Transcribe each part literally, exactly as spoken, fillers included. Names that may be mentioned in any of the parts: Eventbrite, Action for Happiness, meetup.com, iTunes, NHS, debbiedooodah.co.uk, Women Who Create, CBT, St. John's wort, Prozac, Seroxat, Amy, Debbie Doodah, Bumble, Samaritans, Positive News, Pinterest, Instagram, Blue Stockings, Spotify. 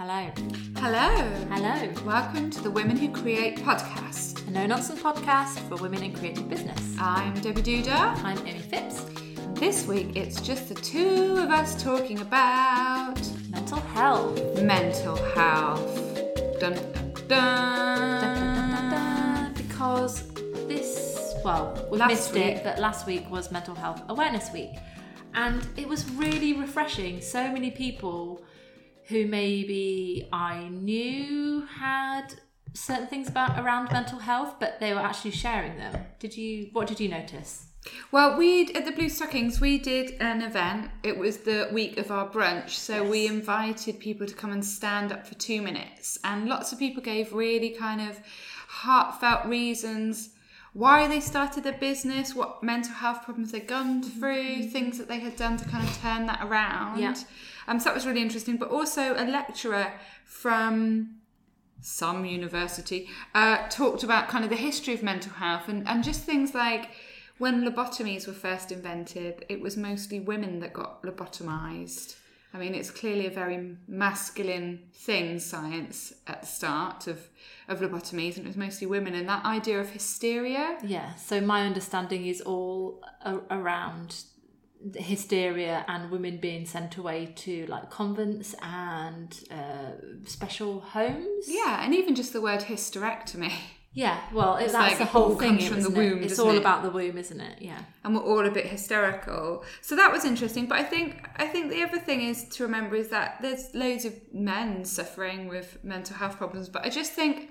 Hello. Hello. Hello. Welcome to the Women Who Create podcast. A no-nonsense podcast for women in creative business. I'm Debbie Doodah. I'm Amy Phipps. And this week it's just the two of us talking about... mental health. Mental health. Dun, dun, dun. Dun, dun, dun, dun. Because this, well, we missed it, that last week was Mental Health Awareness Week. And it was really refreshing. So many people... who maybe I knew had certain things about around mental health, but they were actually sharing them. Did you? What did you notice? Well, we at the Blue Stockings, we did an event. It was the week of our brunch, so yes. We invited people to come and stand up for two minutes, and lots of people gave really kind of heartfelt reasons why they started their business, what mental health problems they'd gone through, mm-hmm. things that they had done to kind of turn that around. Yeah. Um, so that was really interesting, but also a lecturer from some university uh, talked about kind of the history of mental health and, and just things like when lobotomies were first invented, it was mostly women that got lobotomized. I mean, it's clearly a very masculine thing, science, at the start of, of lobotomies, and it was mostly women. And that idea of hysteria... Yeah, so my understanding is all a- around... hysteria and women being sent away to like convents and uh, special homes. Yeah, and even just the word hysterectomy. Yeah, well, it's that's like the whole thing, from the womb, it? It's all it? about the womb, isn't it? Yeah. And we're all a bit hysterical. So that was interesting, but I think I think the other thing is to remember is that there's loads of men suffering with mental health problems, but I just think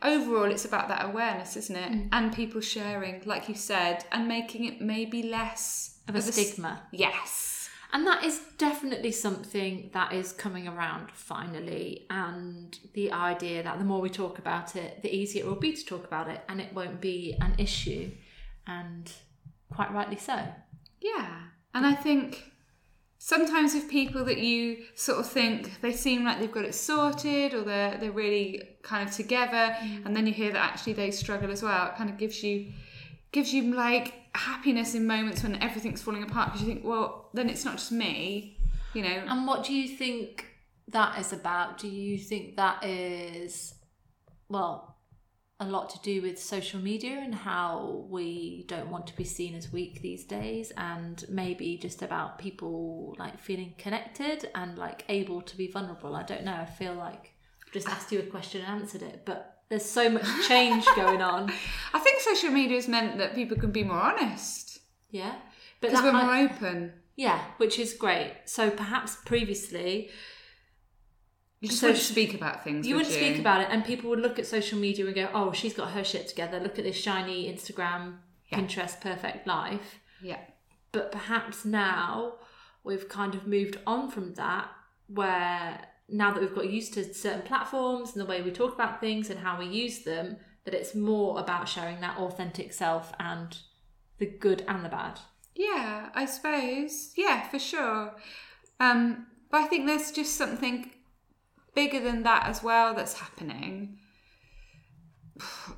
overall it's about that awareness, isn't it? Mm. And people sharing, like you said, and making it maybe less... Of a of stigma. A, yes. And that is definitely something that is coming around finally. And the idea that the more we talk about it, the easier it will be to talk about it and it won't be an issue. And quite rightly so. Yeah. And I think sometimes with people that you sort of think they seem like they've got it sorted or they're, they're really kind of together mm. and then you hear that actually they struggle as well, it kind of gives you... gives you like happiness in moments when everything's falling apart because you think, well, then it's not just me, you know. And what do you think that is about? Do you think that is, well, a lot to do with social media and how we don't want to be seen as weak these days, and maybe just about people like feeling connected and like able to be vulnerable? I don't know. I feel like I've just asked you a question and answered it, but there's so much change going on. I think social media has meant that people can be more honest. Yeah. Because we're more I, open. Yeah, which is great. So perhaps previously... You just so wouldn't speak about things, You would wouldn't you? speak about it, and people would look at social media and go, oh, she's got her shit together. Look at this shiny Instagram, yeah. Pinterest, perfect life. Yeah. But perhaps now we've kind of moved on from that, where... now that we've got used to certain platforms and the way we talk about things and how we use them, that it's more about showing that authentic self and the good and the bad. Yeah, I suppose. Yeah, for sure. Um, but I think there's just something bigger than that as well that's happening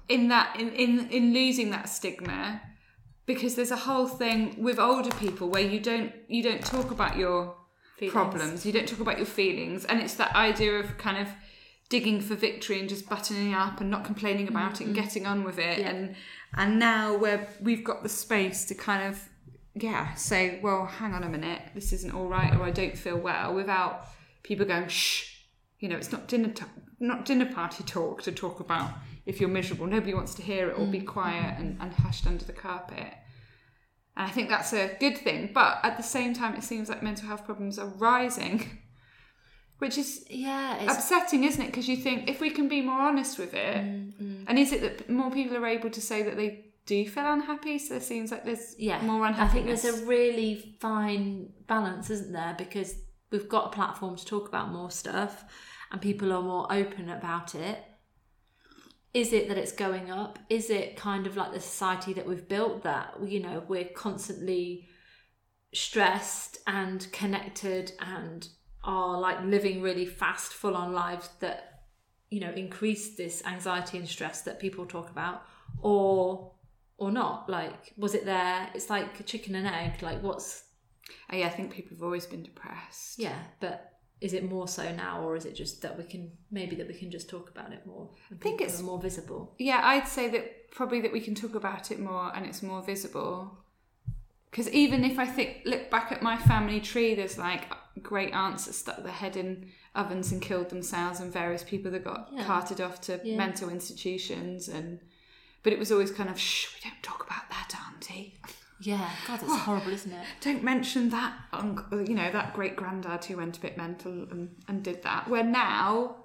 in that in, in, in losing that stigma, because there's a whole thing with older people where you don't you don't talk about your Feelings. problems, you don't talk about your feelings, and it's that idea of kind of digging for victory and just buttoning up and not complaining about mm-hmm. it and getting on with it, yeah. and and now we're we've got the space to kind of yeah say, well, hang on a minute, this isn't all right, or I don't feel well, without people going shh, you know, it's not dinner t- not dinner party talk to talk about if you're miserable, nobody wants to hear it, or mm-hmm. be quiet and, and hushed under the carpet. And I think that's a good thing. But at the same time, it seems like mental health problems are rising, which is yeah, it's... upsetting, isn't it? Because you think, if we can be more honest with it, mm-hmm. and is it that more people are able to say that they do feel unhappy? So it seems like there's yeah. more unhappiness. I think there's a really fine balance, isn't there? Because we've got a platform to talk about more stuff and people are more open about it. Is it that it's going up? Is it kind of like the society that we've built that, you know, we're constantly stressed and connected and are like living really fast, full-on lives that, you know, increase this anxiety and stress that people talk about, or or not? Like, was it there? It's like a chicken and egg. Like, what's... Oh, yeah, I think people have always been depressed. Yeah, but is it more so now, or is it just that we can maybe that we can just talk about it more? I think it's more visible. Yeah, I'd say that probably that we can talk about it more and it's more visible. Because even if I think look back at my family tree, there's like great aunts that stuck their head in ovens and killed themselves, and various people that got yeah. carted off to yeah. mental institutions, and but it was always kind of shh, we don't talk about that, auntie. Yeah, God, it's oh, horrible, isn't it? Don't mention that, uncle, you know, that great granddad who went a bit mental and, and did that. Where now,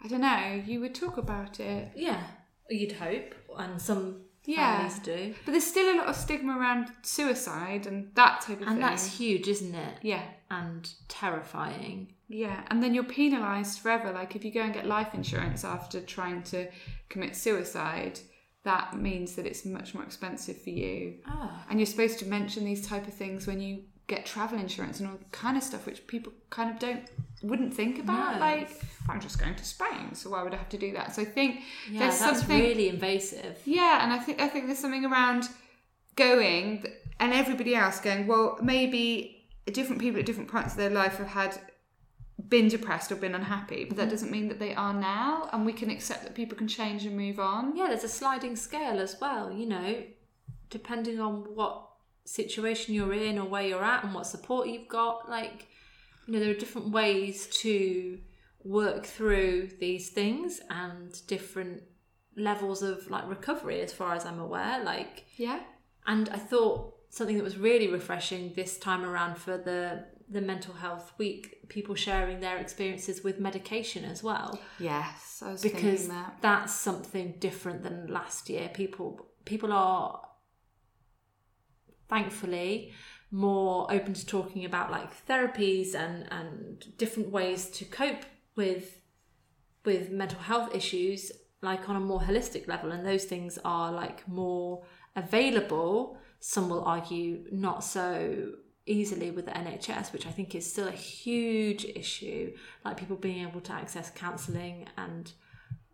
I don't know, you would talk about it. Yeah, you'd hope, and some yeah. families do. But there's still a lot of stigma around suicide and that type of and thing. And that's huge, isn't it? Yeah. And terrifying. Yeah, and then you're penalised forever. Like, if you go and get life insurance after trying to commit suicide, that means that it's much more expensive for you. Oh. And you're supposed to mention these type of things when you get travel insurance and all kind of stuff, which people kind of don't wouldn't think about. No. Like, I'm just going to Spain, so why would I have to do that? So I think yeah, there's that's something really invasive. Yeah, and I think I think there's something around going and everybody else going, well, maybe different people at different parts of their life have had been depressed or been unhappy, but that doesn't mean that they are now, and we can accept that people can change and move on. Yeah, there's a sliding scale as well, you know, depending on what situation you're in or where you're at and what support you've got. Like, you know, there are different ways to work through these things and different levels of like recovery, as far as I'm aware. Like, yeah. And I thought something that was really refreshing this time around for the the mental health week, people sharing their experiences with medication as well. Yes, I was because thinking that. That's something different than last year. People people are thankfully more open to talking about like therapies and, and different ways to cope with with mental health issues, like on a more holistic level, and those things are like more available. Some will argue not so easily with the N H S, which I think is still a huge issue, like people being able to access counselling and,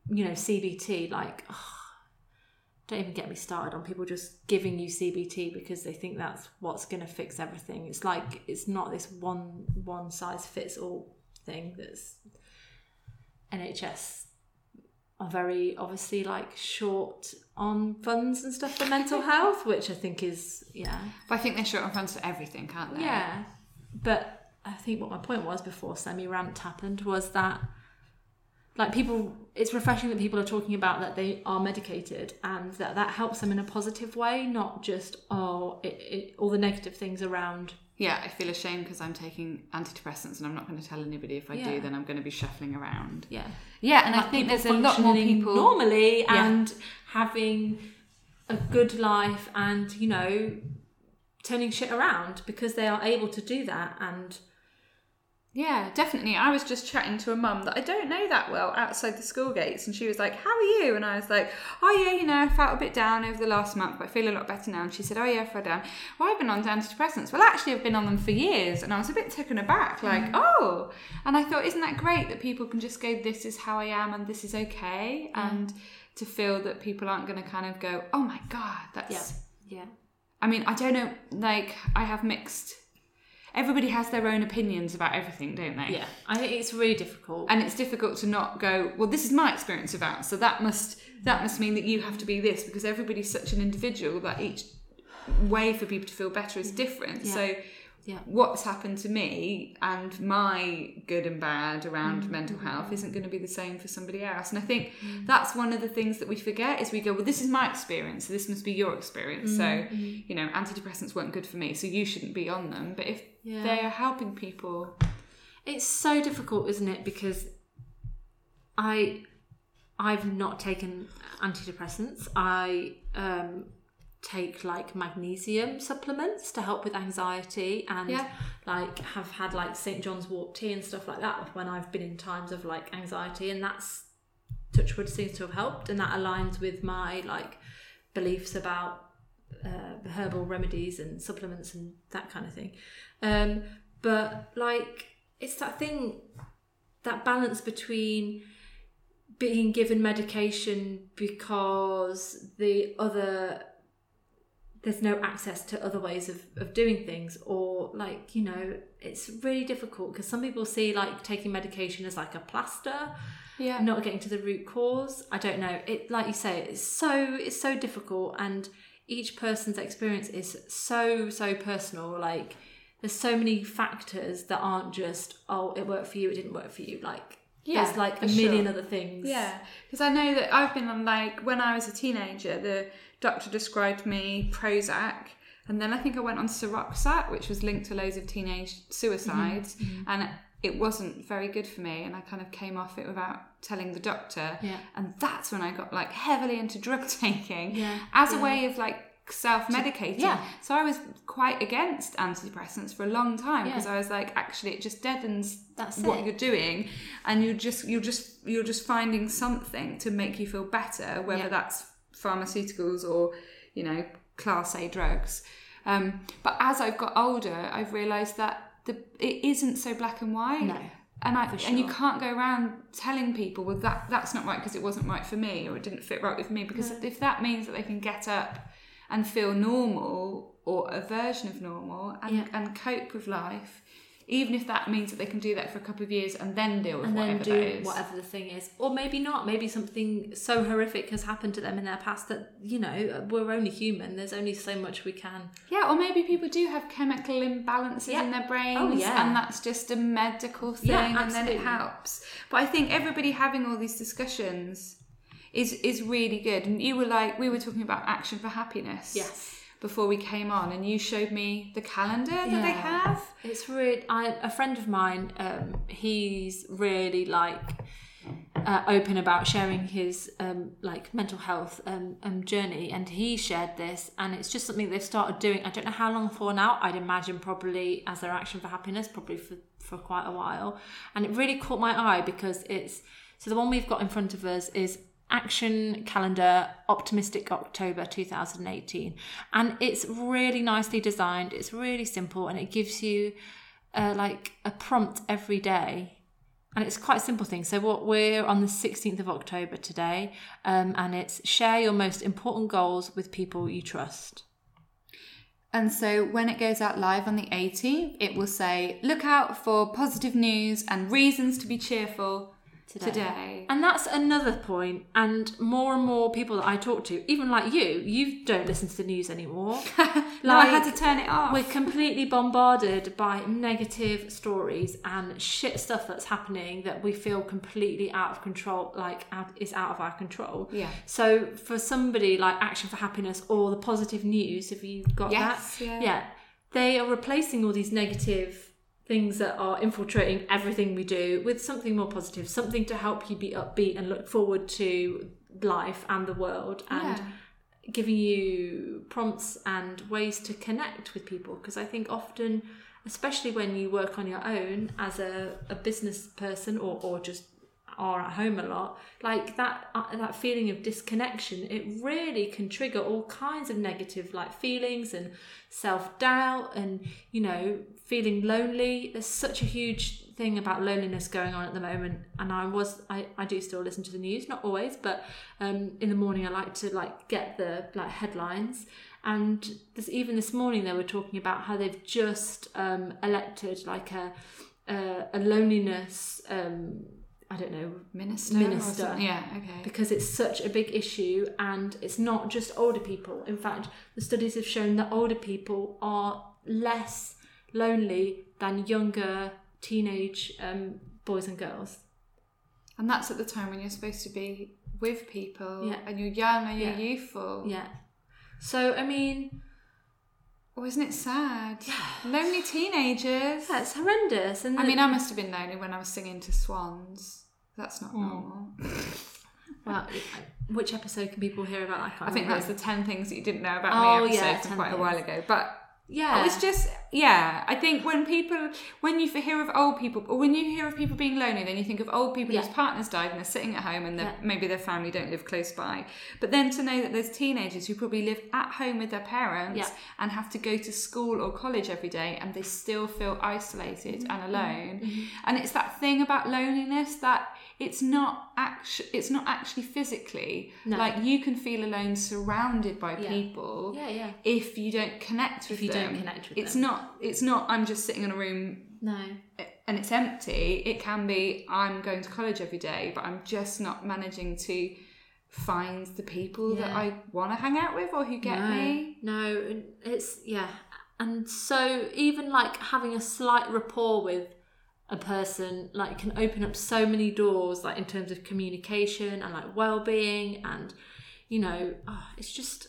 you know, C B T. Like, oh, don't even get me started on people just giving you C B T because they think that's what's going to fix everything. It's like, it's not this one one size fits all thing. That's N H S are very obviously like short on funds and stuff for mental health, which I think is yeah. But I think they're short on funds for everything, can't they? Yeah. But I think what my point was before semi-rant happened was that like people, it's refreshing that people are talking about that they are medicated and that that helps them in a positive way, not just oh it, it, all the negative things around. Yeah, I feel ashamed because I'm taking antidepressants and I'm not going to tell anybody. If I yeah. do, then I'm going to be shuffling around. Yeah. Yeah, and like I think there's a lot more people normally yeah. and having a good life and, you know, turning shit around because they are able to do that. And yeah, definitely. I was just chatting to a mum that I don't know that well outside the school gates, and she was like, how are you? And I was like, oh yeah, you know, I felt a bit down over the last month, but I feel a lot better now. And she said, oh yeah, I fell down. Well, I've been on antidepressants. Well, actually, I've been on them for years. And I was a bit taken aback, like, mm. oh. And I thought, isn't that great that people can just go, this is how I am and this is okay. Mm. And to feel that people aren't going to kind of go, oh my God, that's... Yeah. yeah. I mean, I don't know, like, I have mixed... Everybody has their own opinions about everything, don't they? Yeah, I think it's really difficult. And it's difficult to not go, well, this is my experience of that, so that must that must mean that you have to be this, because everybody's such an individual that each way for people to feel better is different. Yeah. So yeah. what's happened to me and my good and bad around mm-hmm. mental health isn't going to be the same for somebody else. And I think mm-hmm. that's one of the things that we forget is we go, well, this is my experience, so this must be your experience. Mm-hmm. So, you know, antidepressants weren't good for me, so you shouldn't be on them. But if Yeah. they are helping people. It's so difficult, isn't it? Because I, I've not taken antidepressants. I um, take like magnesium supplements to help with anxiety, and yeah. like have had like Saint John's wort tea and stuff like that when I've been in times of like anxiety, and that's touch wood seems to have helped, and that aligns with my like beliefs about uh, herbal remedies and supplements and that kind of thing. Um, but like it's that thing, that balance between being given medication because the other there's no access to other ways of, of doing things, or like, you know, it's really difficult because some people see like taking medication as like a plaster, yeah, not getting to the root cause. I don't know. It, like you say, it's so, it's so difficult, and each person's experience is so, so personal. Like, there's so many factors that aren't just, oh, it worked for you, it didn't work for you. Like, yeah, there's like a million sure. other things. Yeah, because I know that I've been on, like, when I was a teenager, the doctor prescribed me Prozac, and then I think I went on Seroxat, which was linked to loads of teenage suicides, mm-hmm. and it, it wasn't very good for me, and I kind of came off it without telling the doctor. Yeah. And that's when I got like heavily into drug taking yeah. as yeah. a way of like self-medicating. Yeah. So I was quite against antidepressants for a long time because yeah. I was like, actually, it just deadens That's what it. you're doing, and you're just you're just you're just finding something to make you feel better, whether yeah. that's pharmaceuticals or, you know, class A drugs. Um, but as I've got older, I've realised that the it isn't so black and white. No. And I, sure. and you can't go around telling people, well, that that's not right because it wasn't right for me, or it didn't fit right with me, because no. if that means that they can get up and feel normal, or a version of normal, and, yeah. and cope with life, even if that means that they can do that for a couple of years and then deal with and whatever then do that is. Whatever the thing is. Or maybe not. Maybe something so horrific has happened to them in their past that, you know, we're only human. There's only so much we can. Yeah, or maybe people do have chemical imbalances yeah. in their brains, oh, yeah. and that's just a medical thing, yeah, and then it helps. But I think everybody having all these discussions is is really good. And you were like, we were talking about Action for Happiness. Yes. Before we came on, and you showed me the calendar that yeah. they have. It's really, I, a friend of mine, um, he's really like uh, open about sharing his um, like mental health um, um, journey, and he shared this, and it's just something they've started doing. I don't know how long for now. I'd imagine probably as their Action for Happiness, probably for, for quite a while. And it really caught my eye because it's, so the one we've got in front of us is Action Calendar Optimistic October two thousand eighteen, and it's really nicely designed. It's really simple, and it gives you uh, like a prompt every day, and it's quite a simple thing. So what we're on the sixteenth of October today, um, and it's share your most important goals with people you trust. And so when it goes out live on the eighteenth, it will say, look out for positive news and reasons to be cheerful Today. today. And that's another point. And more and more people that I talk to, even like you, you don't listen to the news anymore. Like, no, I had to turn it off. We're completely bombarded by negative stories and shit stuff that's happening that we feel completely out of control, like out, is out of our control. Yeah. So for somebody like Action for Happiness or the positive news, have you got yes, that? Yeah. yeah. They are replacing all these negative things that are infiltrating everything we do with something more positive, something to help you be upbeat and look forward to life and the world, and yeah. giving you prompts and ways to connect with people. Because I think often, especially when you work on your own as a, a business person, or, or just are at home a lot, like that uh, that feeling of disconnection, it really can trigger all kinds of negative like feelings and self-doubt, and, you know, feeling lonely. There's such a huge thing about loneliness going on at the moment, and I was I, I do still listen to the news, not always, but um in the morning I like to like get the like headlines. And this, even this morning they were talking about how they've just um elected like a a, a loneliness um I don't know, minister. Minister, yeah, okay. Because it's such a big issue, and it's not just older people. In fact, the studies have shown that older people are less lonely than younger teenage um, boys and girls. And that's at the time when you're supposed to be with people, yeah. and you're young and you're yeah. youthful. Yeah. So, I mean... Oh, isn't it sad? Lonely teenagers. That's horrendous. And I mean, I must have been lonely when I was singing to swans. That's not normal. Well, which episode can people hear about? I can't I think remember. That's the ten things that you didn't know about oh, me episode yeah, from quite things. a while ago. But yeah, it's just, yeah, I think when people, when you hear of old people, or when you hear of people being lonely, then you think of old people yeah. whose partners died and they're sitting at home, and yeah. maybe their family don't live close by. But then to know that there's teenagers who probably live at home with their parents yeah. and have to go to school or college every day, and they still feel isolated mm-hmm. and alone. Mm-hmm. And it's that thing about loneliness that it's not actually it's not actually physically. No. Like you can feel alone surrounded by yeah. people. Yeah, yeah. If you don't connect with them. If you them. don't connect with it's them. It's not it's not I'm just sitting in a room no. and it's empty. It can be I'm going to college every day, but I'm just not managing to find the people yeah. that I want to hang out with or who get no. me. No, it's yeah. And so even like having a slight rapport with a person like can open up so many doors, like in terms of communication and like well-being, and you know, oh, it's just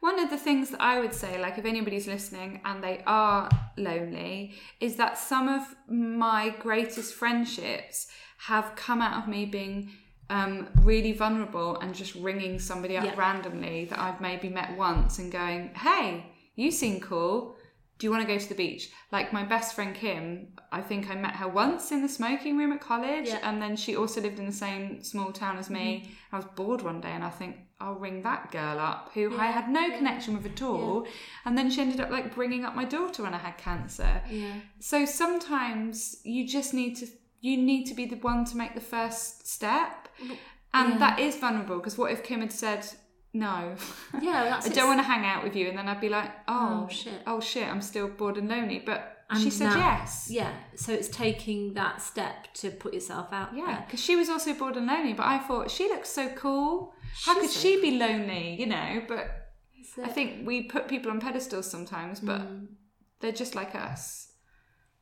one of the things that I would say, like if anybody's listening and they are lonely, is that some of my greatest friendships have come out of me being um really vulnerable and just ringing somebody up yeah. randomly that I've maybe met once and going, hey, you seem cool. Do you want to go to the beach? Like my best friend Kim, I think I met her once in the smoking room at college, yeah. and then she also lived in the same small town as me. Mm-hmm. I was bored one day and I think, I'll ring that girl up, who yeah. I had no yeah. connection with at all, yeah. and then she ended up like bringing up my daughter when I had cancer. Yeah. So sometimes you just need to, you need to be the one to make the first step, and yeah. that is vulnerable, because what if Kim had said, no, yeah, that's I don't want to hang out with you, and then I'd be like, oh, oh shit, oh shit, I'm still bored and lonely. But and she said now, yes, yeah. So it's taking that step to put yourself out yeah, there. Yeah, because she was also bored and lonely. But I thought, she looks so cool. She's How could so she be lonely? You know. But I think we put people on pedestals sometimes, but mm. they're just like us.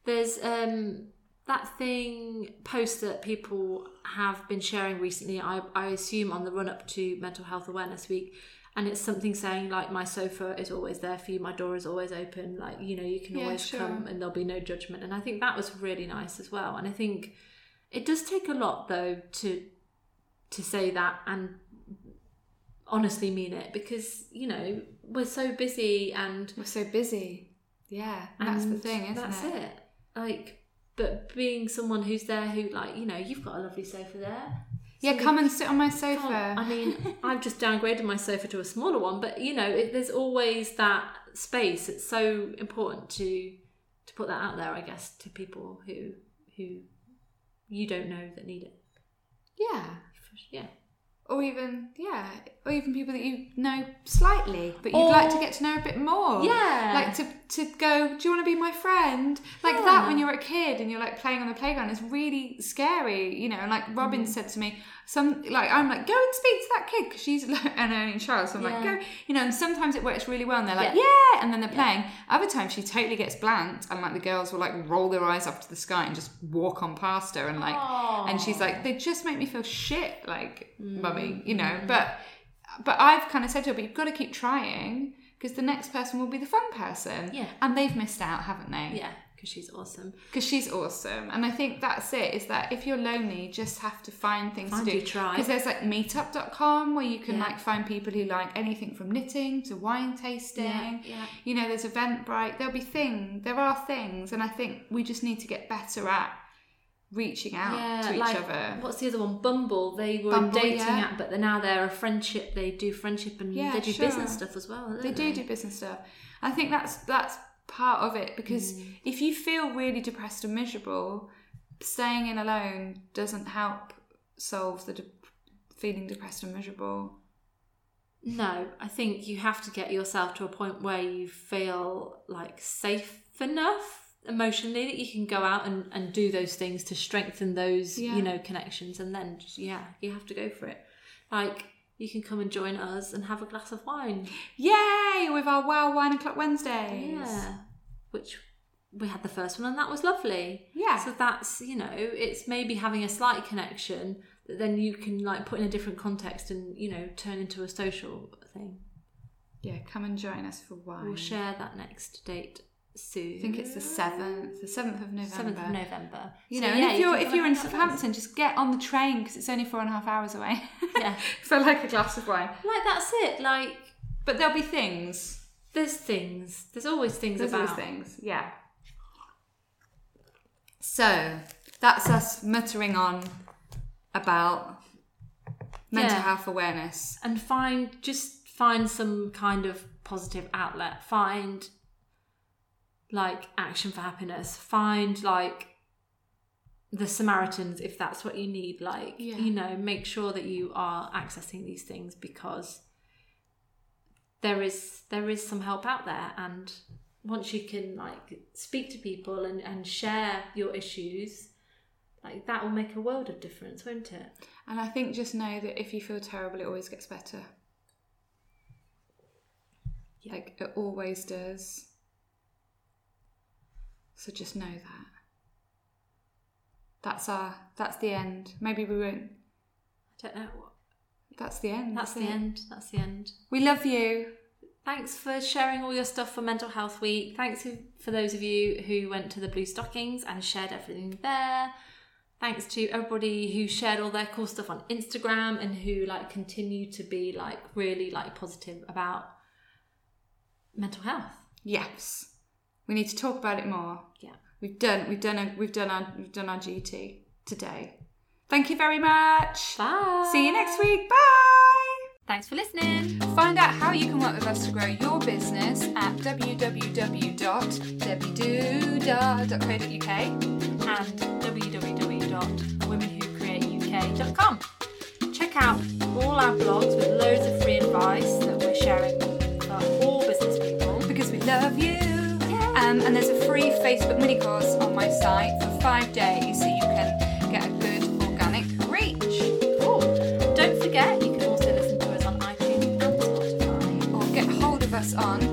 There's um that thing post that people have been sharing recently, I, I assume on the run-up to Mental Health Awareness Week, and it's something saying, like, my sofa is always there for you, my door is always open, like, you know, you can yeah, always sure. come and there'll be no judgment. And I think that was really nice as well. And I think it does take a lot, though, to to say that and honestly mean it, because, you know, we're so busy and... We're so busy. Yeah, that's the thing, isn't that's it? That's it. Like... But being someone who's there who, like, you know, you've got a lovely sofa there. Yeah, so come and sit on my sofa. I mean, I've just downgraded my sofa to a smaller one, but, you know, it, there's always that space. It's so important to to put that out there, I guess, to people who who you don't know that need it. Yeah. Yeah. Or even, yeah, or even people that you know slightly, but you'd or, like to get to know a bit more. Yeah. Like to, to go, do you want to be my friend? Like yeah. that when you're a kid and you're like playing on the playground is really scary, you know. And like Robin mm. said to me, some like I'm like, go and speak to that kid because she's like an only child. So I'm yeah. like, go, you know, and sometimes it works really well and they're like, yeah, yeah! And then they're yeah. playing. Other times she totally gets blanked and like the girls will like roll their eyes up to the sky and just walk on past her and like, aww. And she's like, they just make me feel shit, like, mm. Mum. You know, mm-hmm. but but I've kind of said to her, but you've got to keep trying because the next person will be the fun person. Yeah. And they've missed out, haven't they? Yeah, because she's awesome. Because she's awesome. And I think that's it, is that if you're lonely, you just have to find things find to do. Because there's like meetup dot com where you can yeah. like find people who like anything from knitting to wine tasting. Yeah, yeah. You know, there's Eventbrite. There'll be things. There are things. And I think we just need to get better at reaching out yeah, to each like, other. What's the other one? Bumble. They were Bumble, a dating yeah. app, but they're now they're a friendship. They do friendship and yeah, they do sure. business stuff as well. Don't they, they do do business stuff. I think that's that's part of it, because mm. if you feel really depressed and miserable, staying in alone doesn't help solve the de- feeling depressed and miserable. No, I think you have to get yourself to a point where you feel like safe enough emotionally that you can go out and, and do those things to strengthen those yeah. you know, connections, and then just, yeah you have to go for it. Like, you can come and join us and have a glass of wine yay with our Wow Wine O'Clock Wednesdays, yeah which we had the first one and that was lovely. Yeah so that's, you know, it's maybe having a slight connection that then you can like put in a different context and, you know, turn into a social thing. Yeah come and join us for wine. We'll share that next date soon. I think it's the seventh, the seventh of November. Seventh of November. You so, know, and yeah, if you're you if you're in Southampton, just get on the train because it's only four and a half hours away. Yeah, for like a glass of wine. Like that's it. Like, but there'll be things. There's things. There's always things. There's about. always things. Yeah. So that's us muttering on about mental yeah. health awareness, and find just find some kind of positive outlet. Find. Like Action for Happiness, find like the Samaritans, if that's what you need, like, yeah. you know, make sure that you are accessing these things, because there is there is some help out there. And once you can, like, speak to people and, and share your issues, like, that will make a world of difference, won't it? And I think just know that if you feel terrible, it always gets better. Yeah. Like, it always does. So just know that. That's our, that's the end. Maybe we won't. I don't know. That's the end. That's the end. That's the end. We love you. Thanks for sharing all your stuff for Mental Health Week. Thanks for those of you who went to the Blue Stockings and shared everything there. Thanks to everybody who shared all their cool stuff on Instagram and who, like, continue to be, like, really, like, positive about mental health. Yes. We need to talk about it more. Yeah. We've done we've done a, we've done our we've done our duty today. Thank you very much. Bye. See you next week. Bye. Thanks for listening. Find out how you can work with us to grow your business at w w w dot debbie doo dah dot co dot u k and w w w dot women who create u k dot com. Check out all our blogs with loads of free advice that we're sharing for all business people, because we love you. Um, and there's a free Facebook mini course on my site for five days, so you can get a good organic reach. Cool. Don't forget, you can also listen to us on iTunes and Spotify, or get hold of us on